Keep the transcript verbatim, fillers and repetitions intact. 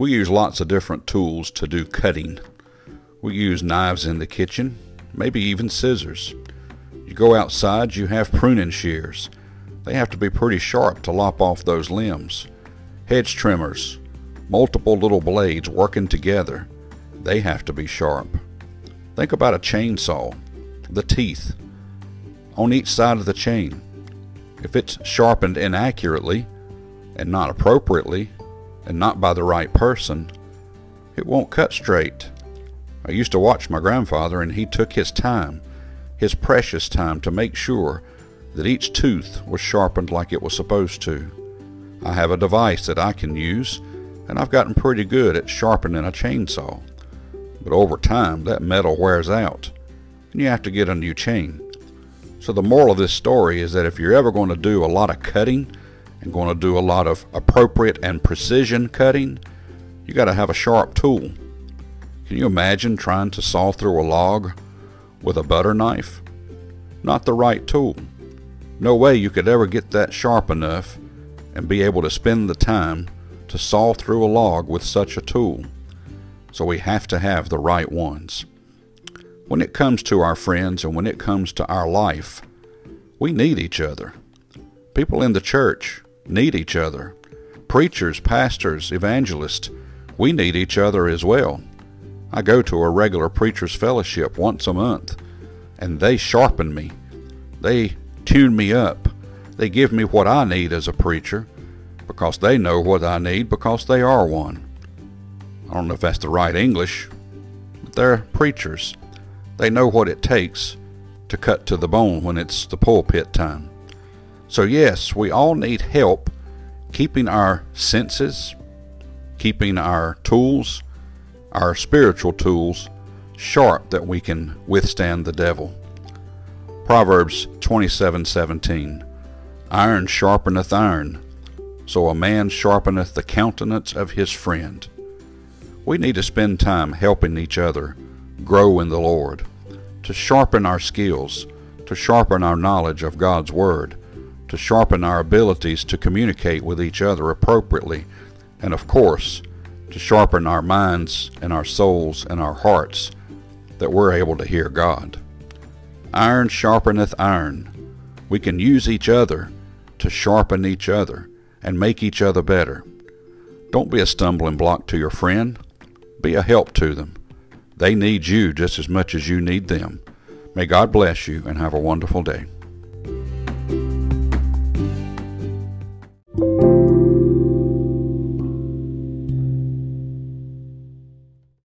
We use lots of different tools to do cutting. We use knives in the kitchen, maybe even scissors. You go outside, you have pruning shears. They have to be pretty sharp to lop off those limbs. Hedge trimmers, multiple little blades working together. They have to be sharp. Think about a chainsaw, the teeth on each side of the chain. If it's sharpened inaccurately and not appropriately and not by the right person, it won't cut straight. I used to watch my grandfather, and he took his time, his precious time, to make sure that each tooth was sharpened like it was supposed to. I have a device that I can use, and I've gotten pretty good at sharpening a chainsaw. But over time, that metal wears out, and you have to get a new chain. So the moral of this story is that if you're ever going to do a lot of cutting and going to do a lot of appropriate and precision cutting, you got to have a sharp tool. Can you imagine trying to saw through a log with a butter knife? Not the right tool. No way you could ever get that sharp enough and be able to spend the time to saw through a log with such a tool. So we have to have the right ones. When it comes to our friends and when it comes to our life, we need each other. People in the church need each other. Preachers, pastors, evangelists, we need each other as well. I go to a regular preacher's fellowship once a month, and they sharpen me. They tune me up. They give me what I need as a preacher, because they know what I need, because they are one. I don't know if that's the right English, but they're preachers. They know what it takes to cut to the bone when it's the pulpit time. So yes, we all need help keeping our senses, keeping our tools, our spiritual tools, sharp, that we can withstand the devil. Proverbs twenty-seven seventeen, iron sharpeneth iron, so a man sharpeneth the countenance of his friend. We need to spend time helping each other grow in the Lord, to sharpen our skills, to sharpen our knowledge of God's Word, to sharpen our abilities to communicate with each other appropriately, and of course, to sharpen our minds and our souls and our hearts, that we're able to hear God. Iron sharpeneth iron. We can use each other to sharpen each other and make each other better. Don't be a stumbling block to your friend. Be a help to them. They need you just as much as you need them. May God bless you, and have a wonderful day.